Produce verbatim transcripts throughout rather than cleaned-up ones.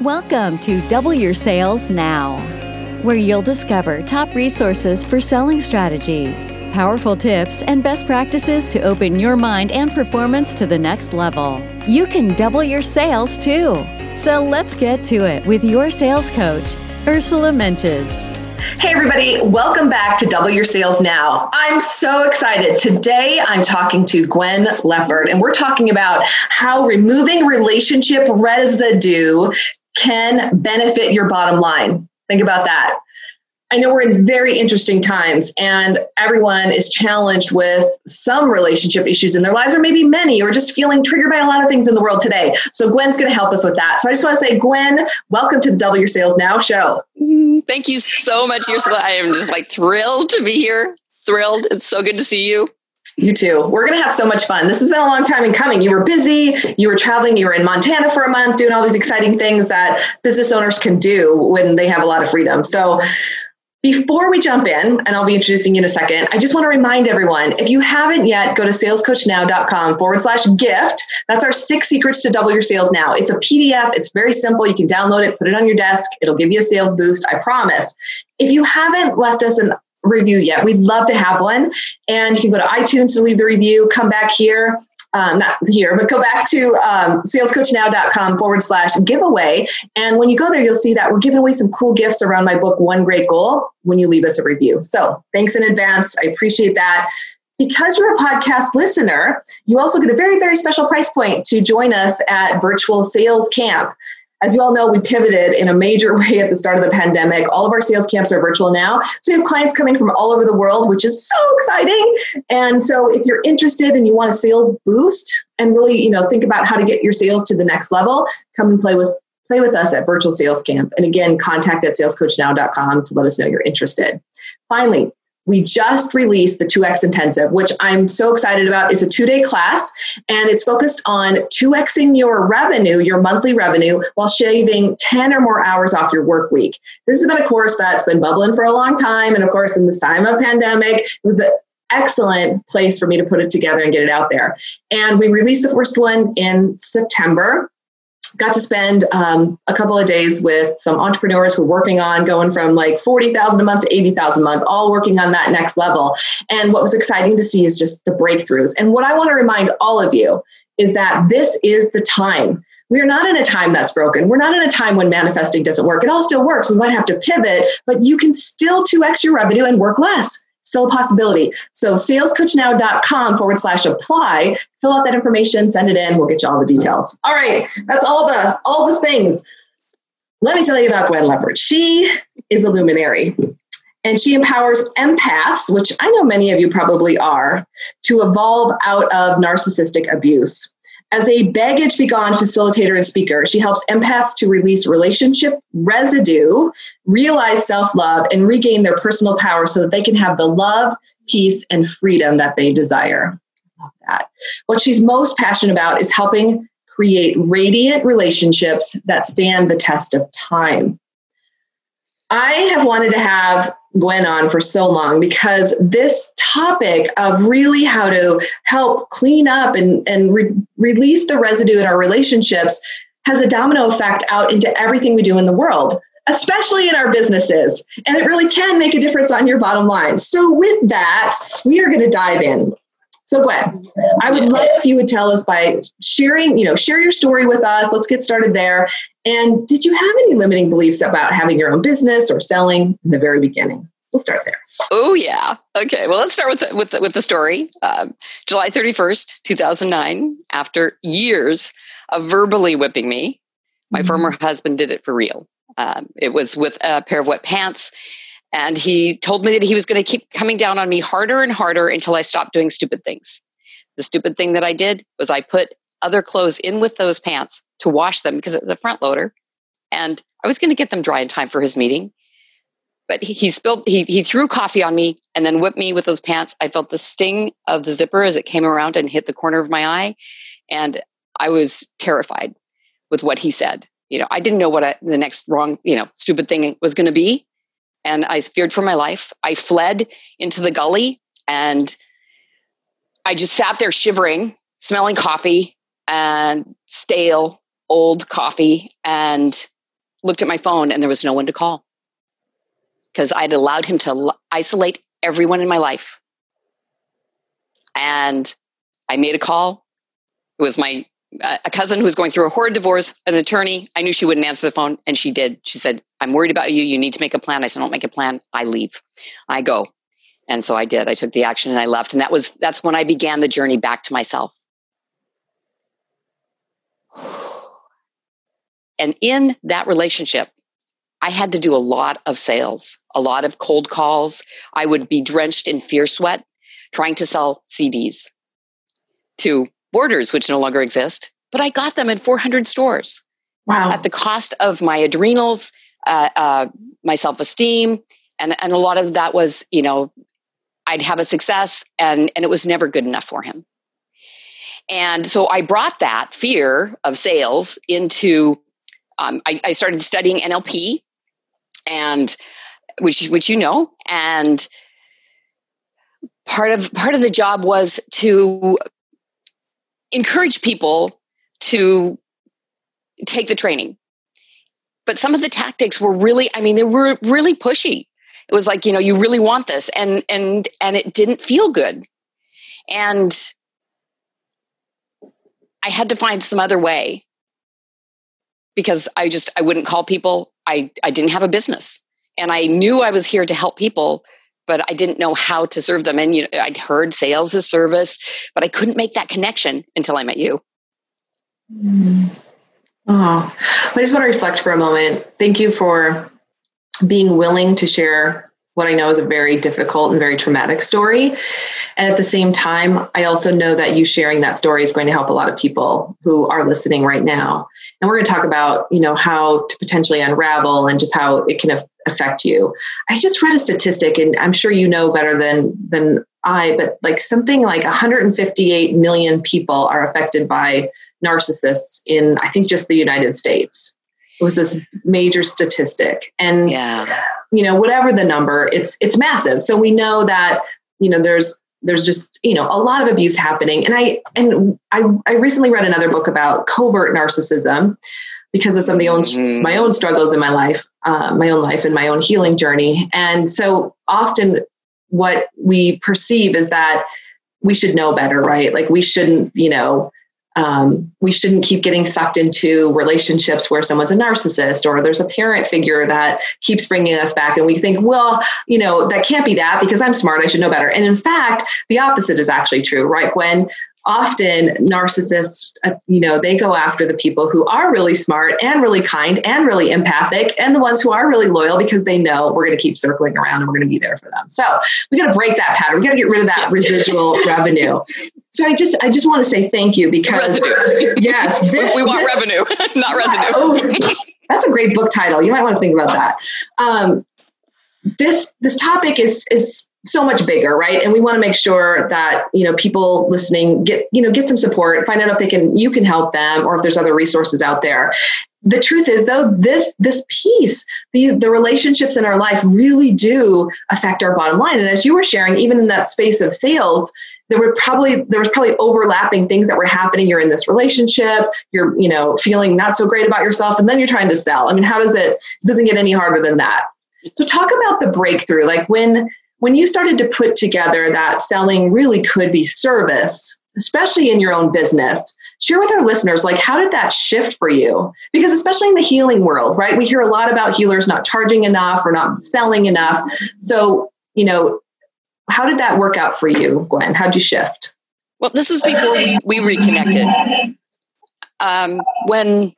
Welcome to Double Your Sales Now, where you'll discover top resources for selling strategies, powerful tips, and best practices to open your mind and performance to the next level. You can double your sales too. So let's get to it with your sales coach, Ursula Mentjes. Hey everybody, welcome back to Double Your Sales Now. I'm so excited. Today I'm talking to Gwen Leopard, and we're talking about how removing relationship residue can benefit your bottom line. Think about that. I know we're in very interesting times, and everyone is challenged with some relationship issues in their lives, or maybe many, or just feeling triggered by a lot of things in the world today. So Gwen's going to help us with that. So I just want to say, Gwen, welcome to the Double Your Sales Now show. Thank you so much, Ursula. I am just like thrilled to be here. Thrilled. It's so good to see you. You too. We're going to have so much fun. This has been a long time in coming. You were busy, you were traveling, you were in Montana for a month, doing all these exciting things that business owners can do when they have a lot of freedom. So before we jump in, and I'll be introducing you in a second, I just want to remind everyone, if you haven't yet, go to salescoachnow.com forward slash gift. That's our six secrets to double your sales now. It's a P D F. It's very simple. You can download it, put it on your desk. It'll give you a sales boost. I promise. If you haven't left us an review yet, we'd love to have one. And you can go to iTunes to leave the review, come back here, um, not here, but go back to um, salescoachnow.com forward slash giveaway. And when you go there, you'll see that we're giving away some cool gifts around my book, One Great Goal, when you leave us a review. So thanks in advance. I appreciate that. Because you're a podcast listener, you also get a very, very special price point to join us at Virtual Sales Camp. As you all know, we pivoted in a major way at the start of the pandemic. All of our sales camps are virtual now. So we have clients coming from all over the world, which is so exciting. And so if you're interested and you want a sales boost and really, you know, think about how to get your sales to the next level, come and play with play with us at Virtual Sales Camp. And again, contact at salescoachnow dot com to let us know you're interested. Finally, we just released the two X Intensive, which I'm so excited about. It's a two-day class, and it's focused on two Xing your revenue, your monthly revenue, while shaving ten or more hours off your work week. This has been a course that's been bubbling for a long time, and of course, in this time of pandemic, it was an excellent place for me to put it together and get it out there. And we released the first one in September. Got to spend um, a couple of days with some entrepreneurs who are working on going from like forty thousand dollars a month to eighty thousand dollars a month, all working on that next level. And what was exciting to see is just the breakthroughs. And what I want to remind all of you is that this is the time. We're not in a time that's broken. We're not in a time when manifesting doesn't work. It all still works. We might have to pivot, but you can still two X your revenue and work less. Still a possibility. So salescoachnow.com forward slash apply, fill out that information, send it in. We'll get you all the details. All right. That's all the, all the things. Let me tell you about Gwen Leopard. She is a luminary, and she empowers empaths, which I know many of you probably are, to evolve out of narcissistic abuse. As a Baggage-Begone facilitator and speaker, she helps empaths to release relationship residue, realize self-love, and regain their personal power so that they can have the love, peace, and freedom that they desire. I love that. What she's most passionate about is helping create radiant relationships that stand the test of time. I have wanted to have Gwen on for so long because this topic of really how to help clean up and, and re- release the residue in our relationships has a domino effect out into everything we do in the world. especially in our businesses. And it really can make a difference on your bottom line. So with that, we are going to dive in. So Gwen, I would love if you would tell us by sharing, you know, share your story with us. Let's get started there. And did you have any limiting beliefs about having your own business or selling in the very beginning? We'll start there. Oh, yeah. Okay. Well, let's start with the, with the, with the story. Um, July thirty-first, two thousand nine, after years of verbally whipping me, my mm-hmm. former husband did it for real. Um, it was with a pair of wet pants. And he told me that he was going to keep coming down on me harder and harder until I stopped doing stupid things. The stupid thing that I did was I put other clothes in with those pants to wash them because it was a front loader. And I was going to get them dry in time for his meeting. But he, he spilled, he, he threw coffee on me and then whipped me with those pants. I felt the sting of the zipper as it came around and hit the corner of my eye. And I was terrified with what he said. You know, I didn't know what I, the next wrong, you know, stupid thing was going to be. And I feared for my life. I fled into the gully and I just sat there shivering, smelling coffee and stale old coffee, and looked at my phone, and there was no one to call because I'd allowed him to l- isolate everyone in my life. And I made a call. It was my uh, a cousin who was going through a horrid divorce, an attorney. I knew she wouldn't answer the phone, and she did. She said, "I'm worried about you. You need to make a plan." I said, "I don't make a plan. I leave. I go." And so I did. I took the action and I left. And that was, that's when I began the journey back to myself. And in that relationship, I had to do a lot of sales, a lot of cold calls. I would be drenched in fear sweat, trying to sell C Ds to borders, which no longer exist. But I got them in four hundred stores. Wow. At the cost of my adrenals, Uh, uh, my self-esteem. And, and a lot of that was, you know, I'd have a success and, and it was never good enough for him. And so I brought that fear of sales into, um, I, I started studying N L P, and which, which, you know, and part of, part of the job was to encourage people to take the training. But some of the tactics were really, I mean, they were really pushy. It was like, you know, you really want this. And and and it didn't feel good. And I had to find some other way because I just, I wouldn't call people. I, I didn't have a business. And I knew I was here to help people, but I didn't know how to serve them. And you know, I'd heard sales is service, but I couldn't make that connection until I met you. Mm. Oh, I just want to reflect for a moment. Thank you for being willing to share what I know is a very difficult and very traumatic story. And at the same time, I also know that you sharing that story is going to help a lot of people who are listening right now. And we're going to talk about, you know, how to potentially unravel and just how it can affect you. I just read a statistic, and I'm sure you know better than than I, but like something like one hundred fifty-eight million people are affected by narcissists in, I think, just the United States. It was this major statistic. And, yeah. you know, whatever the number, it's it's massive. So we know that, you know, there's there's just, you know, a lot of abuse happening. And I and I, I recently read another book about covert narcissism because of some of the own, mm-hmm. my own struggles in my life, uh, my own life and my own healing journey. And so often what we perceive is that we should know better, right? Like we shouldn't, you know, Um, we shouldn't keep getting sucked into relationships where someone's a narcissist or there's a parent figure that keeps bringing us back. And we think, well, you know, that can't be that because I'm smart. I should know better. And in fact, the opposite is actually true, right? When often narcissists, uh, you know, they go after the people who are really smart and really kind and really empathic and the ones who are really loyal because they know we're going to keep circling around and we're going to be there for them. So we got to break that pattern. We got to get rid of that residual revenue. So I just, I just want to say thank you because yes, this, we want this, revenue, not residue. Oh, that's a great book title. You might want to think about that. Um, this, this topic is, is so much bigger, right? And we want to make sure that, you know, people listening get, you know, get some support, find out if they can, you can help them or if there's other resources out there. The truth is though, this, this piece, the, the relationships in our life really do affect our bottom line. And as you were sharing, even in that space of sales, there were probably, there was probably overlapping things that were happening. You're in this relationship, you're, you know, feeling not so great about yourself, and then you're trying to sell. I mean, how does it, it doesn't get any harder than that. So talk about the breakthrough. Like when, when you started to put together that selling really could be service, especially in your own business, share with our listeners, like, how did that shift for you? Because especially in the healing world, right? We hear a lot about healers not charging enough or not selling enough. So, you know, how did that work out for you, Gwen? How'd you shift? Well, this was before we, we reconnected. Um, when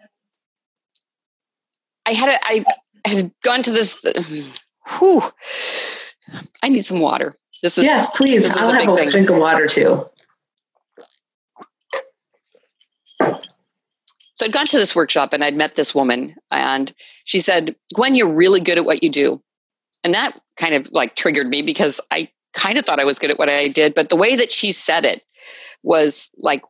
I had, a, I had gone to this, whew, I need some water. This is, yes, please. This is I'll a big have a thing. Drink of water too. So I'd gone to this workshop and I'd met this woman, and she said, Gwen, you're really good at what you do. And that kind of like triggered me, because I kind of thought I was good at what I did, but the way that she said it was like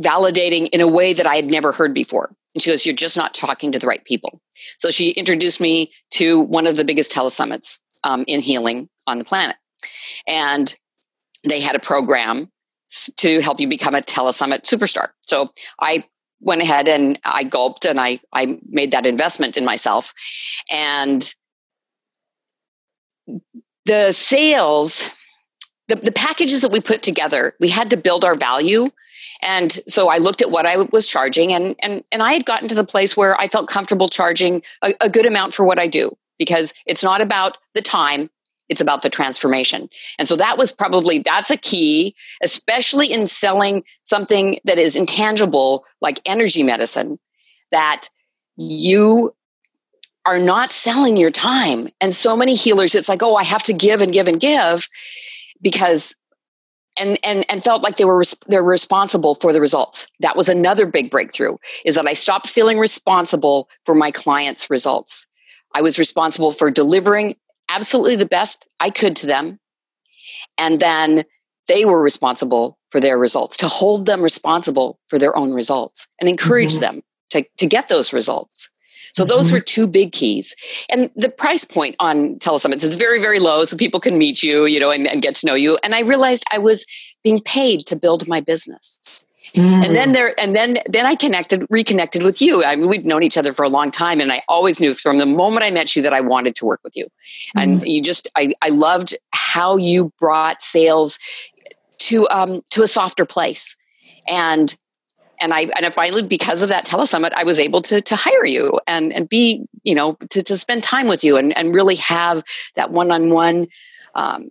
validating in a way that I had never heard before. And she goes, you're just not talking to the right people. So she introduced me to one of the biggest telesummits um, in healing on the planet. And they had a program to help you become a telesummit superstar. So I went ahead and I gulped and I, I made that investment in myself. And the sales, the, the packages that we put together, we had to build our value. And so I looked at what I was charging, and and and I had gotten to the place where I felt comfortable charging a, a good amount for what I do, because it's not about the time, it's about the transformation. And so that was probably, that's a key, especially in selling something that is intangible, like energy medicine, that you are not selling your time. And so many healers, it's like, oh, I have to give and give and give because, and and and felt like they were res- they're responsible for the results. That was another big breakthrough, is that I stopped feeling responsible for my clients' results. I was responsible for delivering absolutely the best I could to them. And then they were responsible for their results, to hold them responsible for their own results and encourage mm-hmm. them to, to get those results. So mm-hmm. those were two big keys. And the price point on telesummits is very, very low, so people can meet you, you know, and, and get to know you. And I realized I was being paid to build my business. Mm. And then there, and then, then I connected, reconnected with you. I mean, we'd known each other for a long time, and I always knew from the moment I met you that I wanted to work with you. Mm. And you just, I, I loved how you brought sales to, um, to a softer place. And, and I, and I finally, because of that telesummit, I was able to, to hire you and, and be, you know, to, to spend time with you and, and really have that one-on-one, um,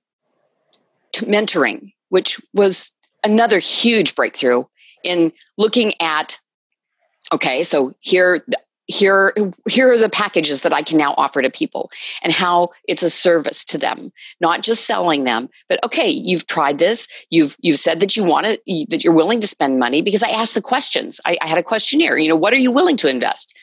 t- mentoring, which was another huge breakthrough. In looking at, okay, so here, here, here are the packages that I can now offer to people, and how it's a service to them, not just selling them. But okay, you've tried this. You've you've said that you want to, that you're willing to spend money, because I asked the questions. I, I had a questionnaire. You know, what are you willing to invest?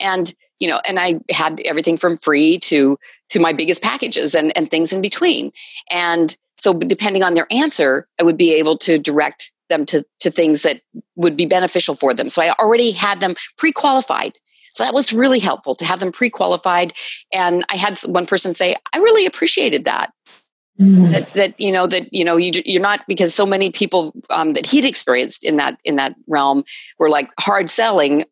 And you know, and I had everything from free to to my biggest packages and and things in between. And so, depending on their answer, I would be able to direct them to, to things that would be beneficial for them. So I already had them pre-qualified. So that was really helpful to have them pre-qualified. And I had one person say, I really appreciated that. Mm-hmm. That, that, you know, that, you know, you, you're not, because so many people um, that he'd experienced in that, in that realm were like hard selling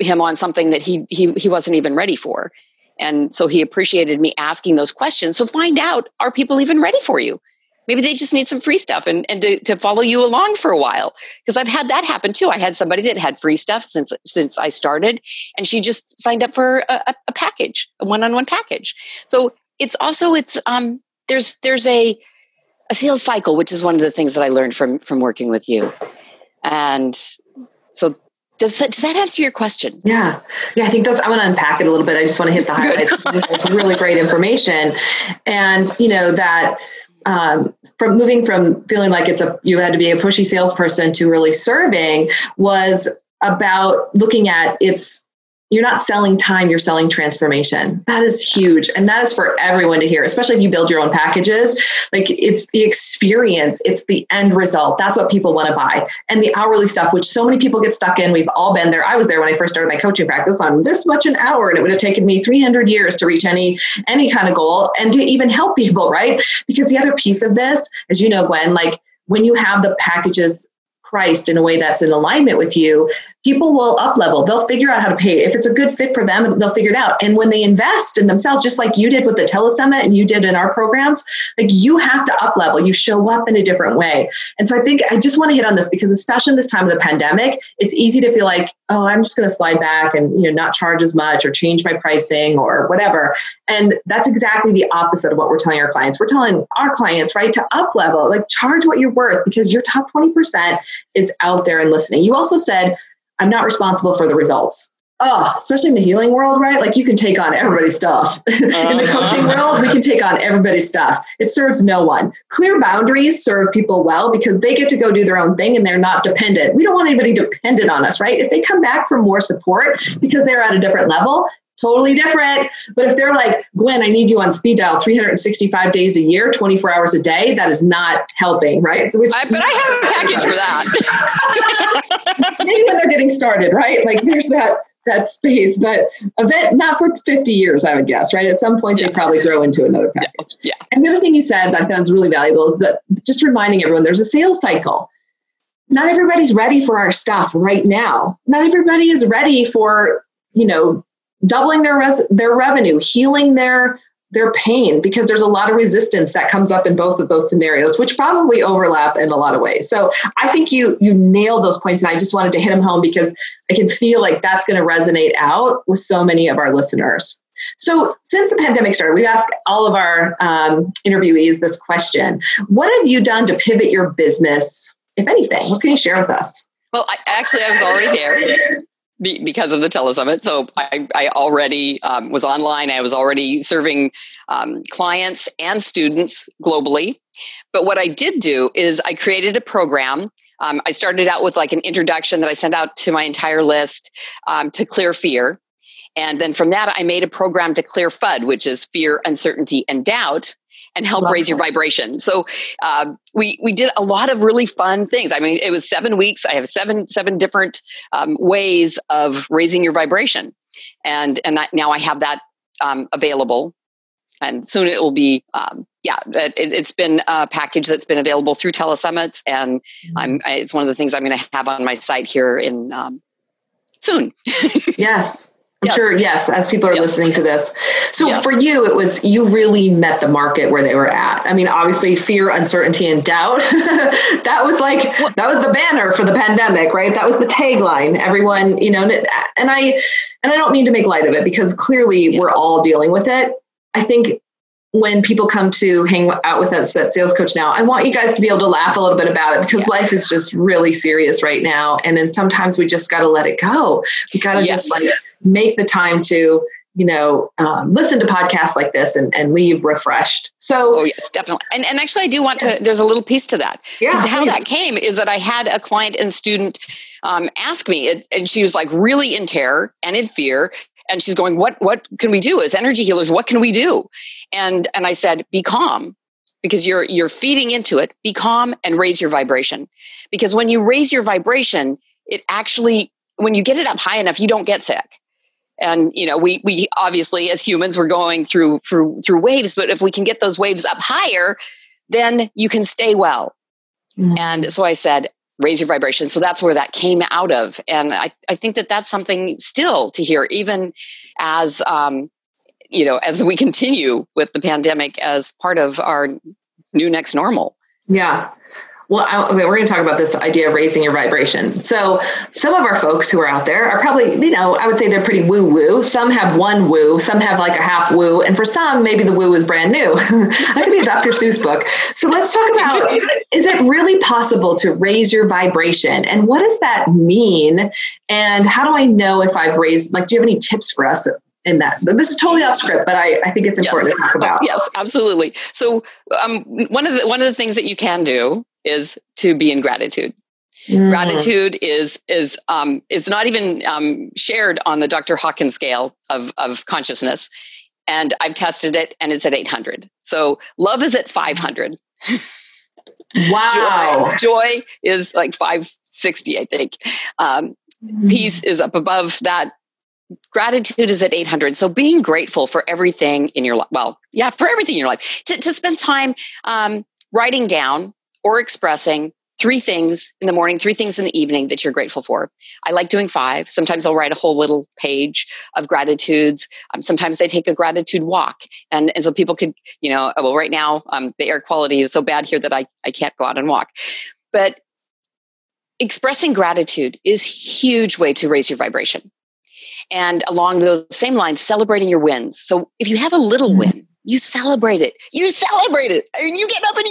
him on something that he, he, he wasn't even ready for. And so he appreciated me asking those questions. So find out, are people even ready for you? Maybe they just need some free stuff and, and to, to follow you along for a while. Because I've had that happen too. I had somebody that had free stuff since since I started, and she just signed up for a, a package, a one-on-one package. So it's also, it's um there's there's a a sales cycle, which is one of the things that I learned from from working with you. And so Does that, does that answer your question? Yeah. Yeah, I think that's, I want to unpack it a little bit. I just want to hit the highlights. It's really great information. And, you know, that um, from moving from feeling like it's a, you had to be a pushy salesperson to really serving was about looking at it's, you're not selling time, you're selling transformation. That is huge. And that is for everyone to hear, especially if you build your own packages. Like it's the experience, it's the end result. That's what people want to buy. And the hourly stuff, which so many people get stuck in, we've all been there. I was there when I first started my coaching practice on this much an hour, and it would have taken me three hundred years to reach any, any kind of goal and to even help people, right? Because the other piece of this, as you know, Gwen, like when you have the packages priced in a way that's in alignment with you, people will up level. They'll figure out how to pay. If it's a good fit for them, they'll figure it out. And when they invest in themselves, just like you did with the Telesummit and you did in our programs, like you have to up level. You show up in a different way. And so I think I just want to hit on this because especially in this time of the pandemic, it's easy to feel like, oh, I'm just going to slide back and, you know, not charge as much or change my pricing or whatever. And that's exactly the opposite of what we're telling our clients. We're telling our clients, right, to up level, like charge what you're worth because your top twenty percent is out there and listening. You also said, I'm not responsible for the results. Oh, especially in the healing world, right? Like you can take on everybody's stuff. Uh-huh. In the coaching world, we can take on everybody's stuff. It serves no one. Clear boundaries serve people well because they get to go do their own thing and they're not dependent. We don't want anybody dependent on us, right? If they come back for more support because they're at a different level, totally different. But if they're like, Gwen, I need you on speed dial three hundred sixty-five days a year, twenty-four hours a day, that is not helping, right? So which I, but I have a package for that. Maybe when they're getting started, right? Like there's that that space, but event not for fifty years, I would guess, right? At some point, yeah. They probably grow into another package. Yeah. Yeah. And the other thing you said that I found is really valuable is that just reminding everyone there's a sales cycle. Not everybody's ready for our stuff right now. Not everybody is ready for, you know, doubling their res- their revenue, healing their their pain, because there's a lot of resistance that comes up in both of those scenarios, which probably overlap in a lot of ways. So I think you you nailed those points, and I just wanted to hit them home because I can feel like that's going to resonate out with so many of our listeners. So since the pandemic started, we asked all of our um, interviewees this question. What have you done to pivot your business, if anything? What can you share with us? Well, I, actually, I was already there. Because of the Telesummit. So I, I already um, was online. I was already serving um, clients and students globally. But what I did do is I created a program. Um, I started out with like an introduction that I sent out to my entire list um, to clear fear. And then from that, I made a program to clear F U D, which is fear, uncertainty, and doubt, and help Love raise that. Your vibration. So um, we we did a lot of really fun things. I mean, it was seven weeks. I have seven seven different um, ways of raising your vibration, and and I, now I have that um, available, and soon it will be. Um, yeah, it, it's been a package that's been available through Telesummits, and mm-hmm. I'm I, it's one of the things I'm going to have on my site here in um, soon. Yes. I'm yes. sure, yes, as people are yes. listening to this. So yes. for you, it was, you really met the market where they were at. I mean, obviously fear, uncertainty, and doubt. That was like, that was the banner for the pandemic, right? That was the tagline. Everyone, you know, and I, and I don't mean to make light of it because clearly yeah. we're all dealing with it. I think when people come to hang out with us at Sales Coach Now, I want you guys to be able to laugh a little bit about it because yeah. life is just really serious right now. And then sometimes we just got to let it go. We got to yes. just like make the time to, you know, um, listen to podcasts like this and, and leave refreshed. So, oh yes, definitely. And and actually I do want yeah. to, there's a little piece to that. Yeah. How that came is that I had a client and student um, ask me, it, and she was like really in terror and in fear. And she's going, what, what can we do as energy healers? What can we do? And, and I said, be calm because you're, you're feeding into it. Be calm and raise your vibration, because when you raise your vibration, it actually, when you get it up high enough, you don't get sick. And, you know, we, we obviously as humans, we're going through, through, through waves, but if we can get those waves up higher, then you can stay well. Mm-hmm. And so I said, raise your vibration. So that's where that came out of. And I, I think that that's something still to hear, even as, um, you know, as we continue with the pandemic as part of our new next normal. Yeah. Well, I, okay, we're going to talk about this idea of raising your vibration. So some of our folks who are out there are probably, you know, I would say they're pretty woo-woo. Some have one woo, some have like a half woo. And for some, maybe the woo is brand new. That could be a Doctor Seuss book. So let's talk about, is it really possible to raise your vibration? And what does that mean? And how do I know if I've raised, like, do you have any tips for us in that? This is totally off script, but I, I think it's important yes. to talk about. Yes, absolutely. So um, one of the, one of the things that you can do is to be in gratitude. Mm. Gratitude is is um, it's not even um, shared on the Doctor Hawkins scale of of consciousness, and I've tested it, and it's at eight hundred. So love is at five hundred. Wow, joy, joy is like five sixty, I think. Um, mm. Peace is up above that. Gratitude is at eight hundred. So being grateful for everything in your life. Well, yeah, for everything in your life. To to spend time um, writing down or expressing three things in the morning, three things in the evening that you're grateful for. I like doing five. Sometimes I'll write a whole little page of gratitudes. Um, sometimes I take a gratitude walk. And, and so people could, you know, well, right now um, the air quality is so bad here that I, I can't go out and walk. But expressing gratitude is a huge way to raise your vibration. And along those same lines, celebrating your wins. So if you have a little win, you celebrate it. You celebrate it. I mean, you get up and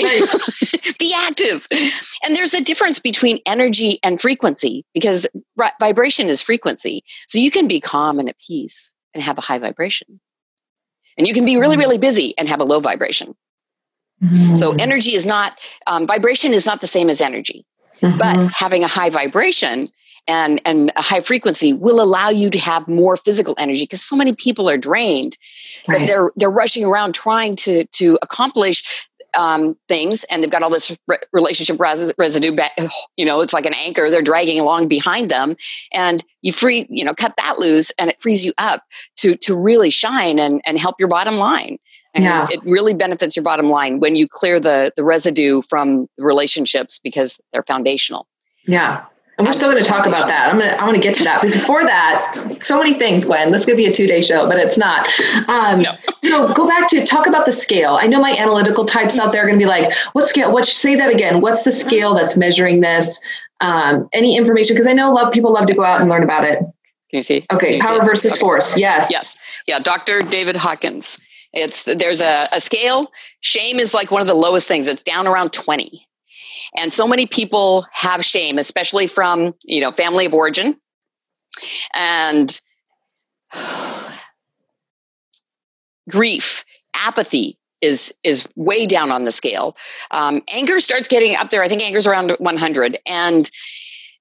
you celebrate. Right. Be active. And there's a difference between energy and frequency, because vibration is frequency. So you can be calm and at peace and have a high vibration. And you can be really, really busy and have a low vibration. Mm-hmm. So energy is not, um, vibration is not the same as energy. Mm-hmm. But having a high vibration and, and a high frequency will allow you to have more physical energy, because so many people are drained. Right. But they're they're rushing around trying to to accomplish um, things, and they've got all this re- relationship res- residue. Back, you know, it's like an anchor they're dragging along behind them, and you free you know cut that loose, and it frees you up to to really shine and and help your bottom line. And yeah. It really benefits your bottom line when you clear the the residue from relationships, because they're foundational. Yeah. And we're still going to talk about that. I'm going to, I want to get to that. But before that, so many things, Gwen, this could be a two day show, but it's not. Um, no. So go back to talk about the scale. I know my analytical types out there are going to be like, what scale, what, say that again. What's the scale that's measuring this? Um, any information? Cause I know a lot of people love to go out and learn about it. Can you see? Okay. You power see versus okay. force. Yes. Yes. Yeah. Doctor David Hawkins. It's, there's a, a scale. Shame is like one of the lowest things. It's down around twenty. And so many people have shame, especially from, you know, family of origin. And grief, apathy is is way down on the scale. Um, anger starts getting up there. I think anger's around one hundred. And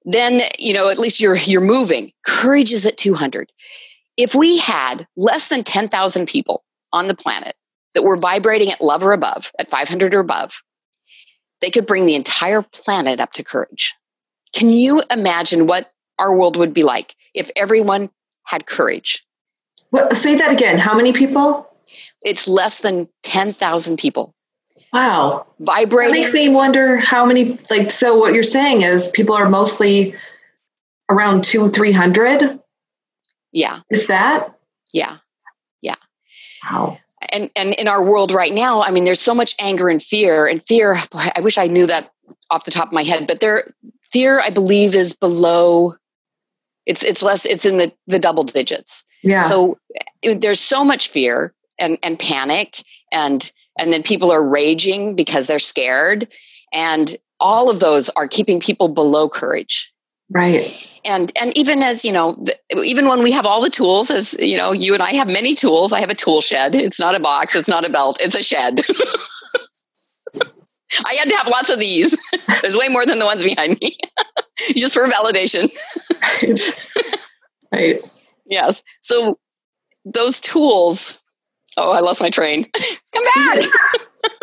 then, you know, at least you're you're moving. Courage is at two hundred. If we had less than ten thousand people on the planet that were vibrating at love or above, at five hundred or above, they could bring the entire planet up to courage. Can you imagine what our world would be like if everyone had courage? Well, say that again. How many people? It's less than ten thousand people. Wow. Vibrating. That makes me wonder how many, like, so what you're saying is people are mostly around two, three hundred? Yeah. If that? Yeah. Yeah. Wow. And and in our world right now, I mean, there's so much anger and fear and fear. Boy, I wish I knew that off the top of my head, but there, fear, I believe, is below. It's it's less. It's in the, the double digits. Yeah. So it, there's so much fear and, and panic, and and then people are raging because they're scared, and all of those are keeping people below courage. Right. And, and even as, you know, the, even when we have all the tools, as you know, you and I have many tools, I have a tool shed. It's not a box. It's not a belt. It's a shed. I had to have lots of these. There's way more than the ones behind me. Just for validation. Right. Right. Yes. So those tools, oh, I lost my train. Come back.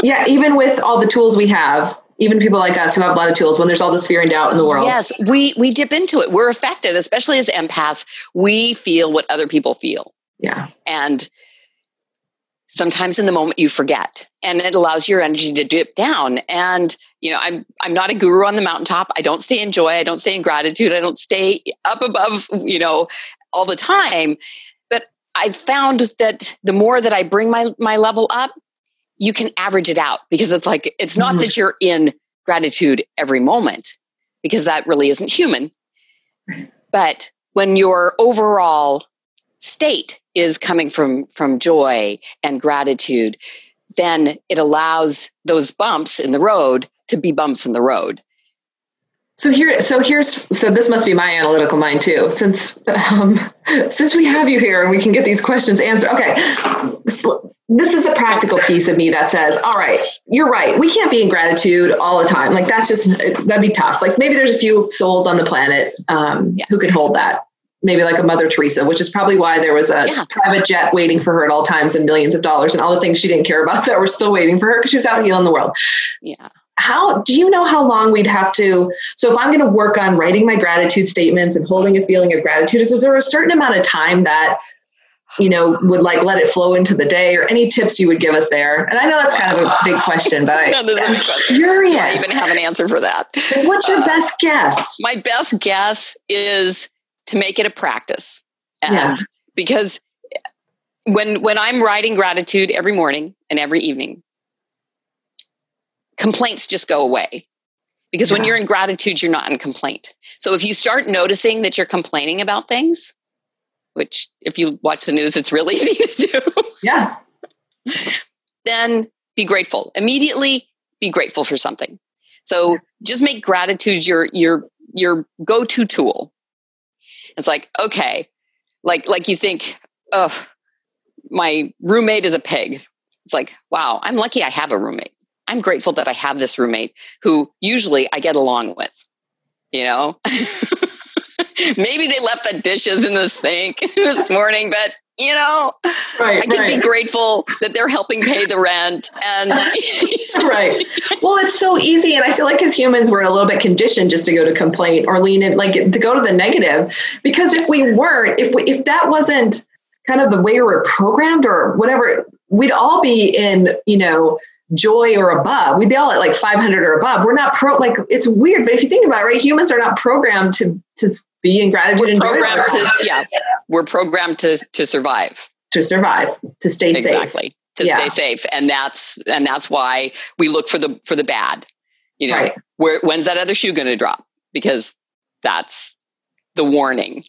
Yeah. Even with all the tools we have, even people like us who have a lot of tools, when there's all this fear and doubt in the world. Yes, we we dip into it. We're affected, especially as empaths. We feel what other people feel. Yeah. And sometimes in the moment you forget, and it allows your energy to dip down. And, you know, I'm I'm not a guru on the mountaintop. I don't stay in joy. I don't stay in gratitude. I don't stay up above, you know, all the time. But I've found that the more that I bring my my level up, you can average it out, because it's like, it's not that you're in gratitude every moment, because that really isn't human. But when your overall state is coming from, from joy and gratitude, then it allows those bumps in the road to be bumps in the road. So here, so here's, so this must be my analytical mind too, since, um, since we have you here and we can get these questions answered. Okay. So this is the practical piece of me that says, all right, you're right. We can't be in gratitude all the time. Like that's just, that'd be tough. Like maybe there's a few souls on the planet um, yeah. who could hold that. Maybe like a Mother Teresa, which is probably why there was a yeah. private jet waiting for her at all times, and millions of dollars and all the things she didn't care about that were still waiting for her because she was out healing the world. Yeah. How do you know how long we'd have to? So if I'm going to work on writing my gratitude statements and holding a feeling of gratitude, is, is there a certain amount of time that you know, would like let it flow into the day, or any tips you would give us there? And I know that's kind of a big question, but I, no, I'm curious. Do I even have an answer for that? So what's your uh, best guess? My best guess is to make it a practice. And yeah. because when, when I'm writing gratitude every morning and every evening, complaints just go away. Because yeah. when you're in gratitude, you're not in complaint. So if you start noticing that you're complaining about things, which if you watch the news, it's really easy to do. Yeah. Then be grateful. Immediately be grateful for something. So just make gratitude your your your go-to tool. It's like, okay, like like you think, oh, my roommate is a pig. It's like, wow, I'm lucky I have a roommate. I'm grateful that I have this roommate who usually I get along with, you know? Maybe they left the dishes in the sink this morning, but you know, right, I can right. be grateful that they're helping pay the rent. And right. Well, it's so easy. And I feel like as humans, we're a little bit conditioned just to go to complaint or lean in, like to go to the negative, because if we weren't, if we, if that wasn't kind of the way we're programmed or whatever, we'd all be in, you know, joy or above. We'd be all at like five hundred or above. We're not pro like, it's weird, but if you think about it, right, humans are not programmed to, to be in gratitude. We're and programmed joy. To, yeah, we're programmed to, to survive, to survive, to stay exactly. safe. Exactly. To yeah. stay safe. And that's, and that's why we look for the, for the bad, you know, right. where, when's that other shoe going to drop? Because that's the warning.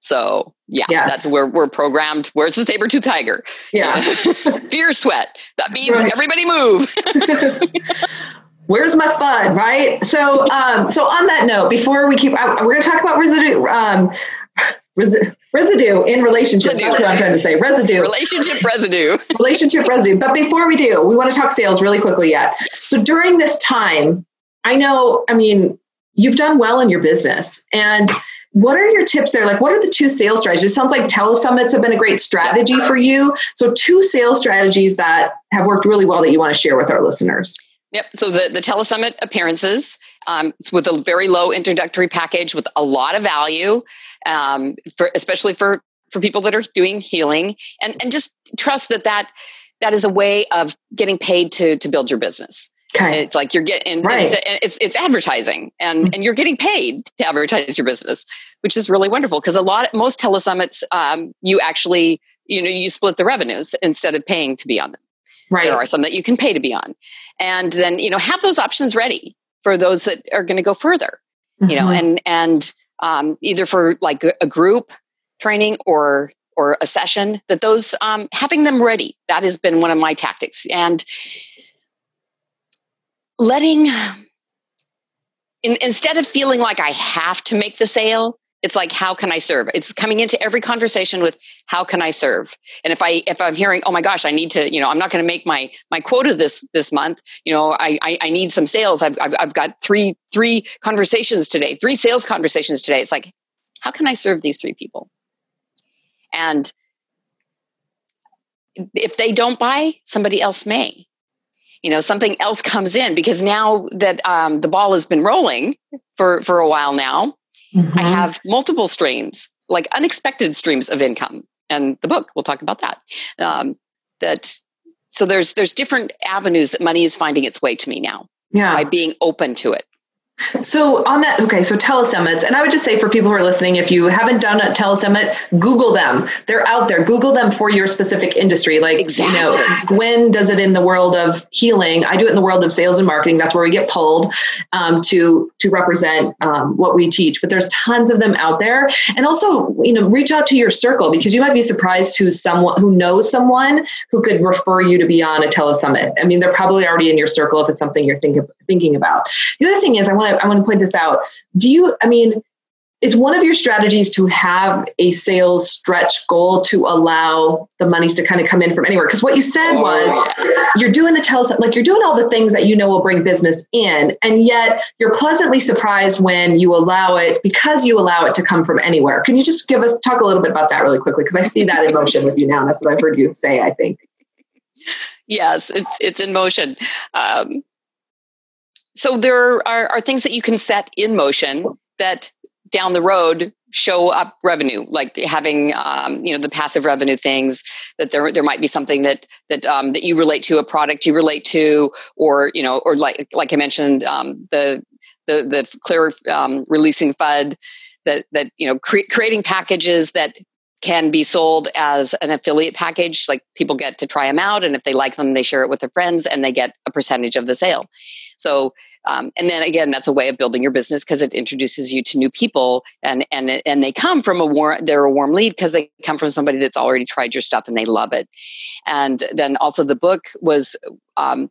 So yeah, yes. that's where we're programmed. Where's the saber-tooth tiger? Yeah. Fear sweat. That means right. everybody move. Where's my F U D? Right. So, um, so on that note, before we keep, I, we're going to talk about residue, um, resi- residue in relationships. Residue. That's what I'm trying to say. Residue. Relationship residue. Relationship residue. But before we do, we want to talk sales really quickly yet. So during this time, I know, I mean, you've done well in your business, and what are your tips there? Like, what are the two sales strategies? It sounds like telesummits have been a great strategy for you. So two sales strategies that have worked really well that you want to share with our listeners. Yep. So the, the telesummit appearances, um, it's with a very low introductory package with a lot of value, um, for, especially for, for people that are doing healing, and, and just trust that, that that is a way of getting paid to, to build your business. Okay. It's like you're getting, right. it's, it's, it's advertising, and, mm-hmm. and you're getting paid to advertise your business, which is really wonderful. Cause a lot, most telesummits, um, you actually, you know, you split the revenues instead of paying to be on them. Right. There are some that you can pay to be on, and then, you know, have those options ready for those that are going to go further, mm-hmm. you know, and, and, um, either for like a group training or, or a session, that those, um, having them ready, that has been one of my tactics. And, letting, in, instead of feeling like I have to make the sale, it's like, how can I serve? It's coming into every conversation with, how can I serve? And if I, if I'm hearing, oh my gosh, I need to, you know, I'm not going to make my, my quota this, this month. You know, I, I, I need some sales. I've, I've, I've got three, three conversations today, three sales conversations today. It's like, how can I serve these three people? And if they don't buy, somebody else may. You know, something else comes in, because now that um, the ball has been rolling for, for a while now, mm-hmm. I have multiple streams, like unexpected streams of income, and the book, we'll talk about that. Um, that so there's, there's different avenues that money is finding its way to me now yeah. by being open to it. So on that, okay, so telesummits, and I would just say for people who are listening, if you haven't done a telesummit, Google them. They're out there. Google them for your specific industry. Like, exactly. you know, Gwen does it in the world of healing. I do it in the world of sales and marketing. That's where we get pulled um, to, to represent um, what we teach. But there's tons of them out there. And also, you know, reach out to your circle, because you might be surprised who someone who knows someone who could refer you to be on a telesummit. I mean, they're probably already in your circle if it's something you're think of, thinking about. The other thing is, I want I want to point this out. Do you, I mean, is one of your strategies to have a sales stretch goal to allow the monies to kind of come in from anywhere? Because what you said oh. was you're doing the telesummit, like you're doing all the things that you know will bring business in, and yet you're pleasantly surprised when you allow it, because you allow it to come from anywhere. Can you just give us, talk a little bit about that really quickly? Because I see that in motion with you now. And that's what I've heard you say, I think. Yes, it's, it's in motion. Um, So there are, are things that you can set in motion that down the road show up revenue, like having, um, you know, the passive revenue things, that there there might be something that that um, that you relate to, a product you relate to, or, you know, or like like I mentioned, um, the the the clear um, releasing F U D, that that you know cre- creating packages that can be sold as an affiliate package. Like, people get to try them out, and if they like them, they share it with their friends and they get a percentage of the sale. So, um, and then again, that's a way of building your business, because it introduces you to new people, and, and, and they come from a warm, they're a warm lead because they come from somebody that's already tried your stuff and they love it. And then also the book was, um,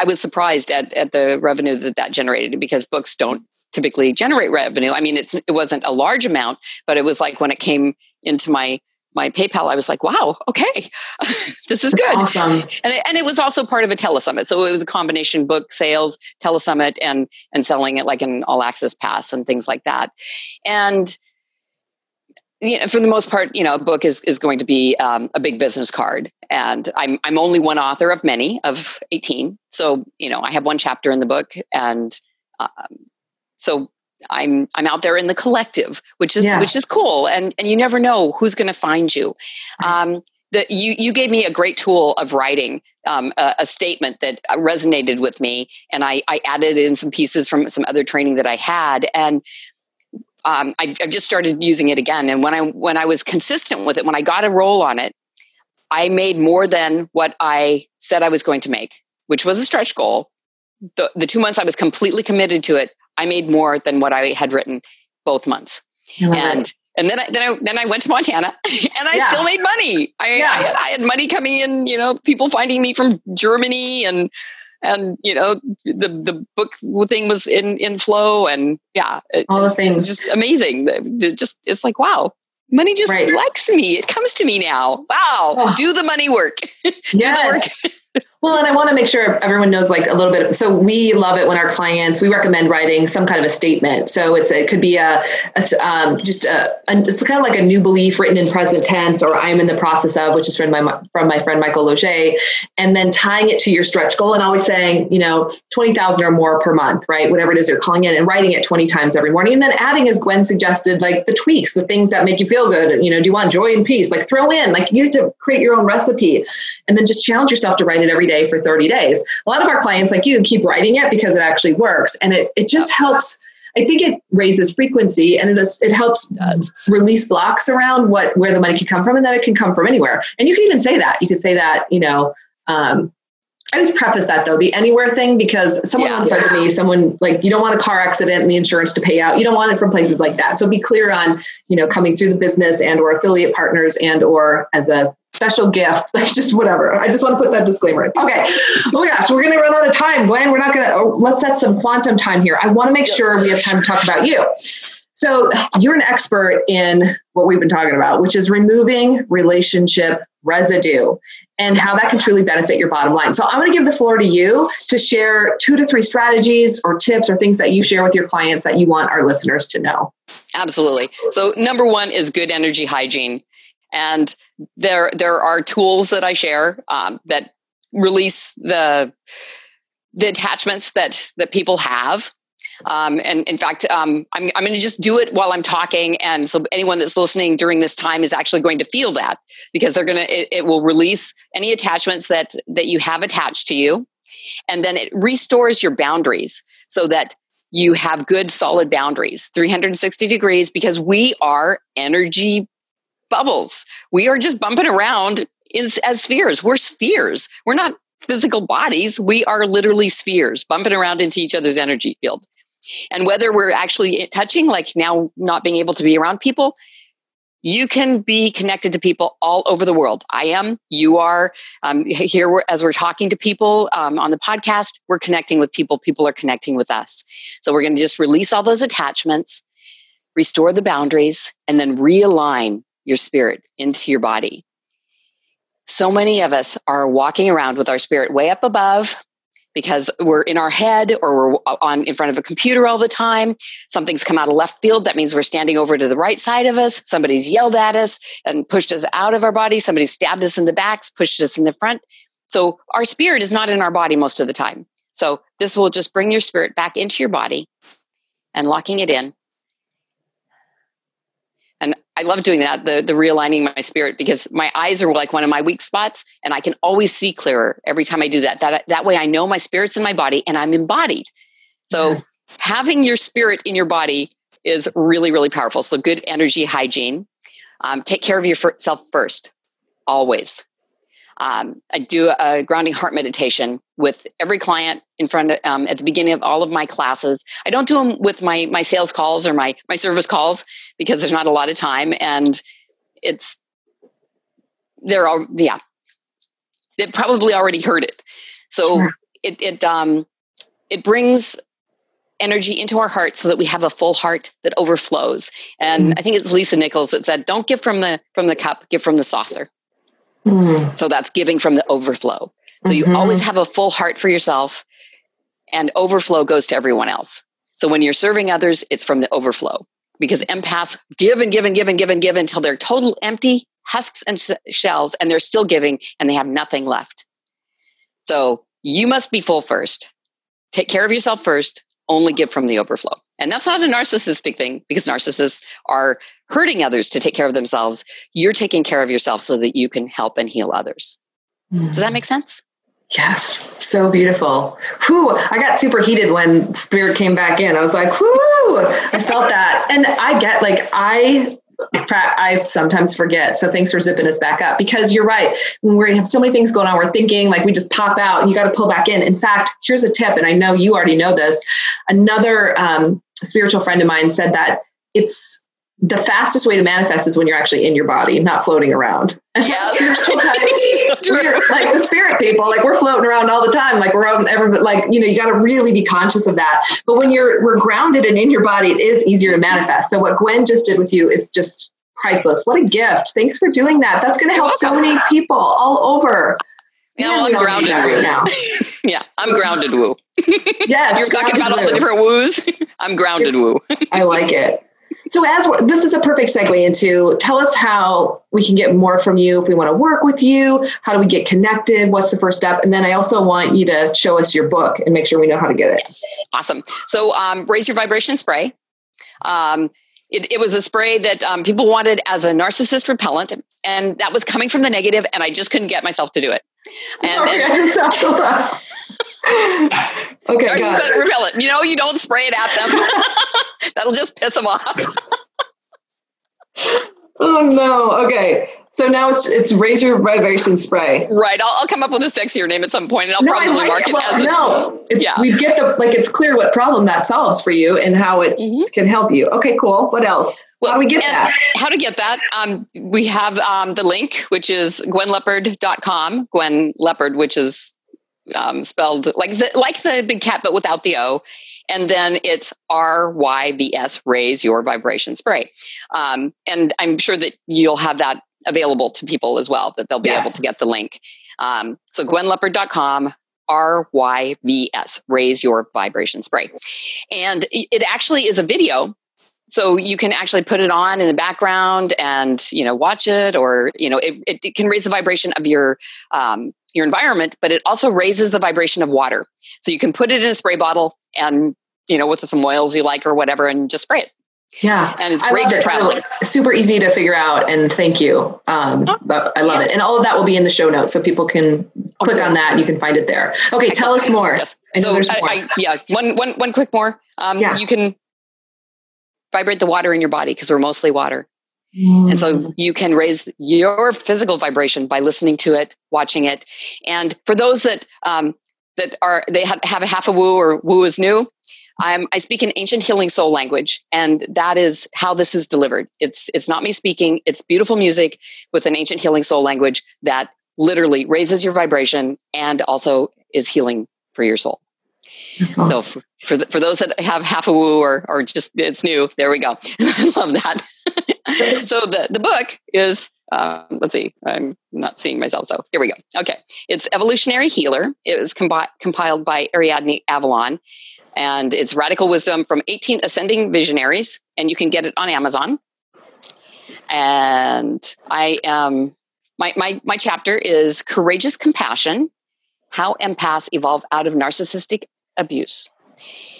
I was surprised at, at the revenue that that generated, because books don't typically generate revenue. I mean, it's, it wasn't a large amount, but it was like, when it came into my my PayPal, I was like, wow, okay, this is good. Awesome. And it, and it was also part of a Telesummit. So it was a combination book sales, Telesummit, and and selling it like an all access pass and things like that. And you know, for the most part, you know, a book is, is going to be um, a big business card. And I'm I'm only one author of many, of eighteen. So, you know, I have one chapter in the book. And um, so I'm I'm out there in the collective, which is yeah. which is cool, and and you never know who's going to find you. Um, that you you gave me a great tool of writing um, a, a statement that resonated with me, and I I added in some pieces from some other training that I had, and um, I, I've just started using it again. And when I when I was consistent with it, when I got a roll on it, I made more than what I said I was going to make, which was a stretch goal. The the two months I was completely committed to it, I made more than what I had written both months. Mm-hmm. And and then I, then I then I went to Montana, and I yeah. still made money. I, yeah. I, had, I had money coming in, you know, people finding me from Germany, and and you know, the the book thing was in in flow, and yeah, it, all the things, just amazing. It just it's like, wow, money just right. likes me. It comes to me now. Wow, oh. Do the money work. Do yes. the work. Well, and I want to make sure everyone knows like a little bit. So we love it when our clients, we recommend writing some kind of a statement. So it's it could be a, a um, just a, a it's kind of like a new belief written in present tense, or I'm in the process of, which is from my from my friend Michael Loger, and then tying it to your stretch goal, and always saying, you know, twenty thousand or more per month, right? Whatever it is you're calling in, and writing it twenty times every morning, and then adding, as Gwen suggested, like the tweaks, the things that make you feel good. You know, do you want joy and peace? Like throw in, like you have to create your own recipe, and then just challenge yourself to write it every day for thirty days. A lot of our clients like you keep writing it because it actually works, and it, it just helps. I think it raises frequency, and it is, it helps release blocks around what where the money can come from, and that it can come from anywhere. And you can even say that. You could say that, you know, um, I always preface that though, the anywhere thing, because someone yeah, said yeah. to me, someone like, you don't want a car accident and the insurance to pay out. You don't want it from places like that. So be clear on, you know, coming through the business and or affiliate partners and or as a special gift, like just whatever. I just want to put that disclaimer in. Okay. Oh my gosh, we're going to run out of time, Gwen. We're not going to, oh, let's set some quantum time here. I want to make sure we have time to talk about you. So you're an expert in what we've been talking about, which is removing relationship residue and how that can truly benefit your bottom line. So I'm going to give the floor to you to share two to three strategies or tips or things that you share with your clients that you want our listeners to know. Absolutely. So number one is good energy hygiene. And there, there are tools that I share um, that release the, the attachments that, that people have. Um, and in fact, um, I'm, I'm going to just do it while I'm talking. And so anyone that's listening during this time is actually going to feel that, because they're going to, it, it will release any attachments that, that you have attached to you. And then it restores your boundaries so that you have good, solid boundaries, three hundred sixty degrees, because we are energy bubbles. We are just bumping around in, as spheres. We're spheres. We're not physical bodies. We are literally spheres bumping around into each other's energy field. And whether we're actually touching, like now not being able to be around people, you can be connected to people all over the world. I am, you are, um, here we're, as we're talking to people um, on the podcast, we're connecting with people. People are connecting with us. So we're going to just release all those attachments, restore the boundaries, and then realign your spirit into your body. So many of us are walking around with our spirit way up above, because we're in our head, or we're on in front of a computer all the time. Something's come out of left field. That means we're standing over to the right side of us. Somebody's yelled at us and pushed us out of our body. Somebody stabbed us in the backs, pushed us in the front. So our spirit is not in our body most of the time. So this will just bring your spirit back into your body and locking it in. I love doing that, the the realigning my spirit, because my eyes are like one of my weak spots, and I can always see clearer every time I do that. That that way I know my spirit's in my body and I'm embodied. So yes. having your spirit in your body is really, really powerful. So good energy hygiene. Um, take care of yourself first, always. Um, I do a grounding heart meditation with every client in front of, um, at the beginning of all of my classes. I don't do them with my, my sales calls or my, my service calls because there's not a lot of time, and it's, they're all, yeah, they've probably already heard it. So sure. it, it, um, it brings energy into our heart so that we have a full heart that overflows. And mm. I think it's Lisa Nichols that said, don't give from the, from the cup, give from the saucer. Mm. So that's giving from the overflow. So mm-hmm. you always have a full heart for yourself, and overflow goes to everyone else. So when you're serving others, it's from the overflow, because empaths give and give and give and give and give until they're total empty husks and sh- shells, and they're still giving and they have nothing left. So you must be full first. Take care of yourself first. Only give from the overflow. And that's not a narcissistic thing, because narcissists are hurting others to take care of themselves. You're taking care of yourself so that you can help and heal others. Mm. Does that make sense? Yes. So beautiful. Whew, I got super heated when spirit came back in. I was like, whoo, I felt that. And I get like, I... I sometimes forget. So thanks for zipping us back up, because you're right. When we have so many things going on, we're thinking like we just pop out, and you got to pull back in. In fact, here's a tip. And I know you already know this. Another um, spiritual friend of mine said that it's the fastest way to manifest is when you're actually in your body, not floating around. And yes. Like the spirit people, like we're floating around all the time. Like we're out in every, like, you know, you got to really be conscious of that. But when you're we're grounded and in your body, it is easier to manifest. So what Gwen just did with you is just priceless. What a gift. Thanks for doing that. That's going to help so many people all over. Yeah, well, I'm grounded right now. Yeah, I'm grounded woo. Yes. You're talking about woo. All the different woos. I'm grounded woo. I like it. So as we're, this is a perfect segue into, tell us how we can get more from you if we want to work with you. How do we get connected? What's the first step? And then I also want you to show us your book and make sure we know how to get it. Yes. Awesome. So um, Raise Your Vibration Spray. Um, it, it was a spray that um, people wanted as a narcissist repellent, and that was coming from the negative, and I just couldn't get myself to do it. And, Sorry, and, I just have to Okay, narcissist repellent. You know, you don't spray it at them. That'll just piss them off. Oh no. Okay. So now it's it's Raise Your Vibration Spray. Right. I'll, I'll come up with a sexier name at some point, and I'll no, probably like mark it, it well, as no. A, it's, yeah. We get the like it's clear what problem that solves for you and how it mm-hmm. can help you. Okay, cool. What else? Well, how do we get that? How to get that? Um, we have um, the link, which is gwen leopard dot com. Gwen Leopard, which is um, spelled like the like the big cat but without the O. And then it's R Y V S, Raise Your Vibration Spray. Um, and I'm sure that you'll have that available to people as well, that they'll be yes. able to get the link. Um, so gwen leopard dot com, R Y V S, Raise Your Vibration Spray. And it actually is a video. So you can actually put it on in the background and, you know, watch it, or, you know, it, it, it can raise the vibration of your, um, your environment, but it also raises the vibration of water. So you can put it in a spray bottle and, you know, with some oils you like or whatever, and just spray it. Yeah. And it's great for traveling. Super easy to figure out. And thank you. Um, oh, but I love yeah. it. And all of that will be in the show notes. So people can click okay. on that and you can find it there. Okay. Excellent. Tell us more. Yes. I know so I, more. I, yeah, one, one, one quick more. Um, yeah. You can vibrate the water in your body, because we're mostly water. Mm. And so you can raise your physical vibration by listening to it, watching it. And for those that, um, that are, they have, have a half a woo or woo is new. I'm, I speak an ancient healing soul language, and that is how this is delivered. It's it's not me speaking. It's beautiful music with an ancient healing soul language that literally raises your vibration and also is healing for your soul. Oh. So for for, the, for those that have half a woo or or just it's new, there we go. I love that. So the, the book is, um, let's see, I'm not seeing myself. So here we go. Okay. It's Evolutionary Healer. It was combi- compiled by Ariadne Avalon. And it's radical wisdom from eighteen ascending visionaries, and you can get it on Amazon. And I am my my my chapter is Courageous Compassion: How Empaths Evolve Out of Narcissistic Abuse.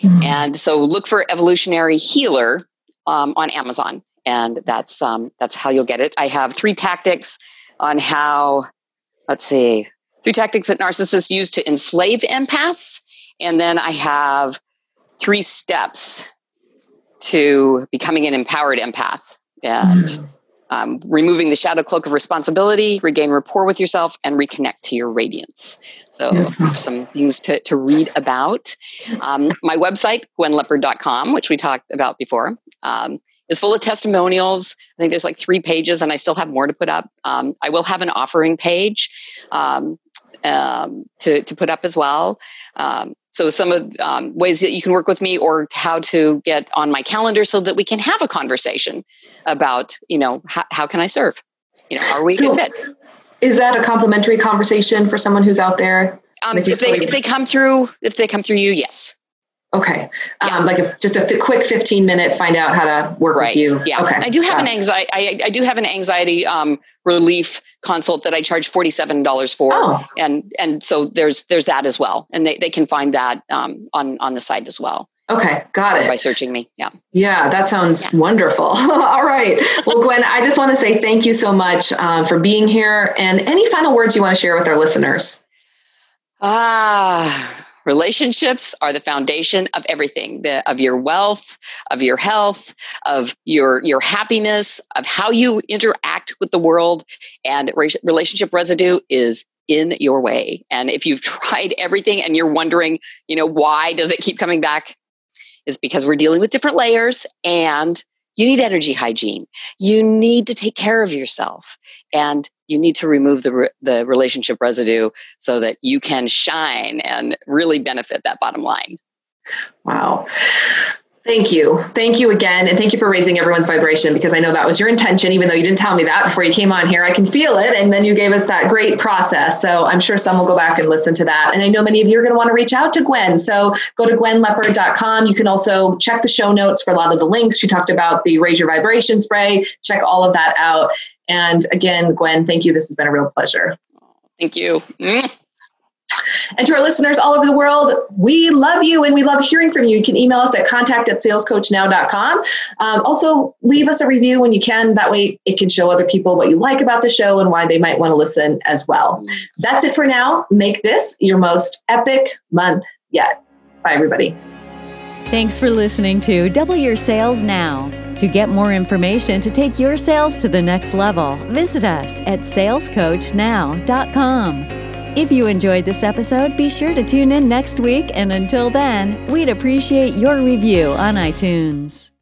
Mm-hmm. And so look for Evolutionary Healer um, on Amazon, And that's um, that's how you'll get it. I have three tactics on how, let's see, three tactics that narcissists use to enslave empaths. And then I have three steps to becoming an empowered empath and mm. um, removing the shadow cloak of responsibility, regain rapport with yourself, and reconnect to your radiance. So yeah. some things to, to read about. Um, my website, Gwen Leopard dot com, which we talked about before, um, is full of testimonials. I think there's like three pages and I still have more to put up. Um, I will have an offering page um, um, to, to put up as well. Um, So some of um, ways that you can work with me, or how to get on my calendar so that we can have a conversation about, you know, how, how can I serve? You know, are we so a good fit? Is that a complimentary conversation for someone who's out there? Um, if they, if they come through, if they come through you, yes. Okay. Um, yeah. Like if just a f- quick fifteen minute, find out how to work right. with you. Yeah. Okay. I do have yeah. an anxiety. I, I do have an anxiety um, relief consult that I charge forty-seven dollars for. Oh. And, and so there's, there's that as well. And they, they can find that um, on, on the site as well. Okay. Got or it. By searching me. Yeah. Yeah. That sounds yeah. wonderful. All right. Well, Gwen, I just want to say thank you so much um, for being here, and any final words you want to share with our listeners? Ah, relationships are the foundation of everything, the, of your wealth, of your health, of your your happiness, of how you interact with the world. And re- relationship residue is in your way. And if you've tried everything and you're wondering, you know, why does it keep coming back? It's because we're dealing with different layers, and you need energy hygiene. You need to take care of yourself, and you need to remove the re- the relationship residue so that you can shine and really benefit that bottom line. Wow. Thank you. Thank you again. And thank you for raising everyone's vibration, because I know that was your intention, even though you didn't tell me that before you came on here. I can feel it. And then you gave us that great process. So I'm sure some will go back and listen to that. And I know many of you are going to want to reach out to Gwen. So go to Gwen Leopard dot com. You can also check the show notes for a lot of the links. She talked about the Raise Your Vibration Spray. Check all of that out. And again, Gwen, thank you. This has been a real pleasure. Thank you. Mm. And to our listeners all over the world, we love you and we love hearing from you. You can email us at contact at sales coach now dot com. Um, also, leave us a review when you can. That way it can show other people what you like about the show and why they might want to listen as well. That's it for now. Make this your most epic month yet. Bye, everybody. Thanks for listening to Double Your Sales Now. To get more information to take your sales to the next level, visit us at sales coach now dot com. If you enjoyed this episode, be sure to tune in next week. And until then, we'd appreciate your review on iTunes.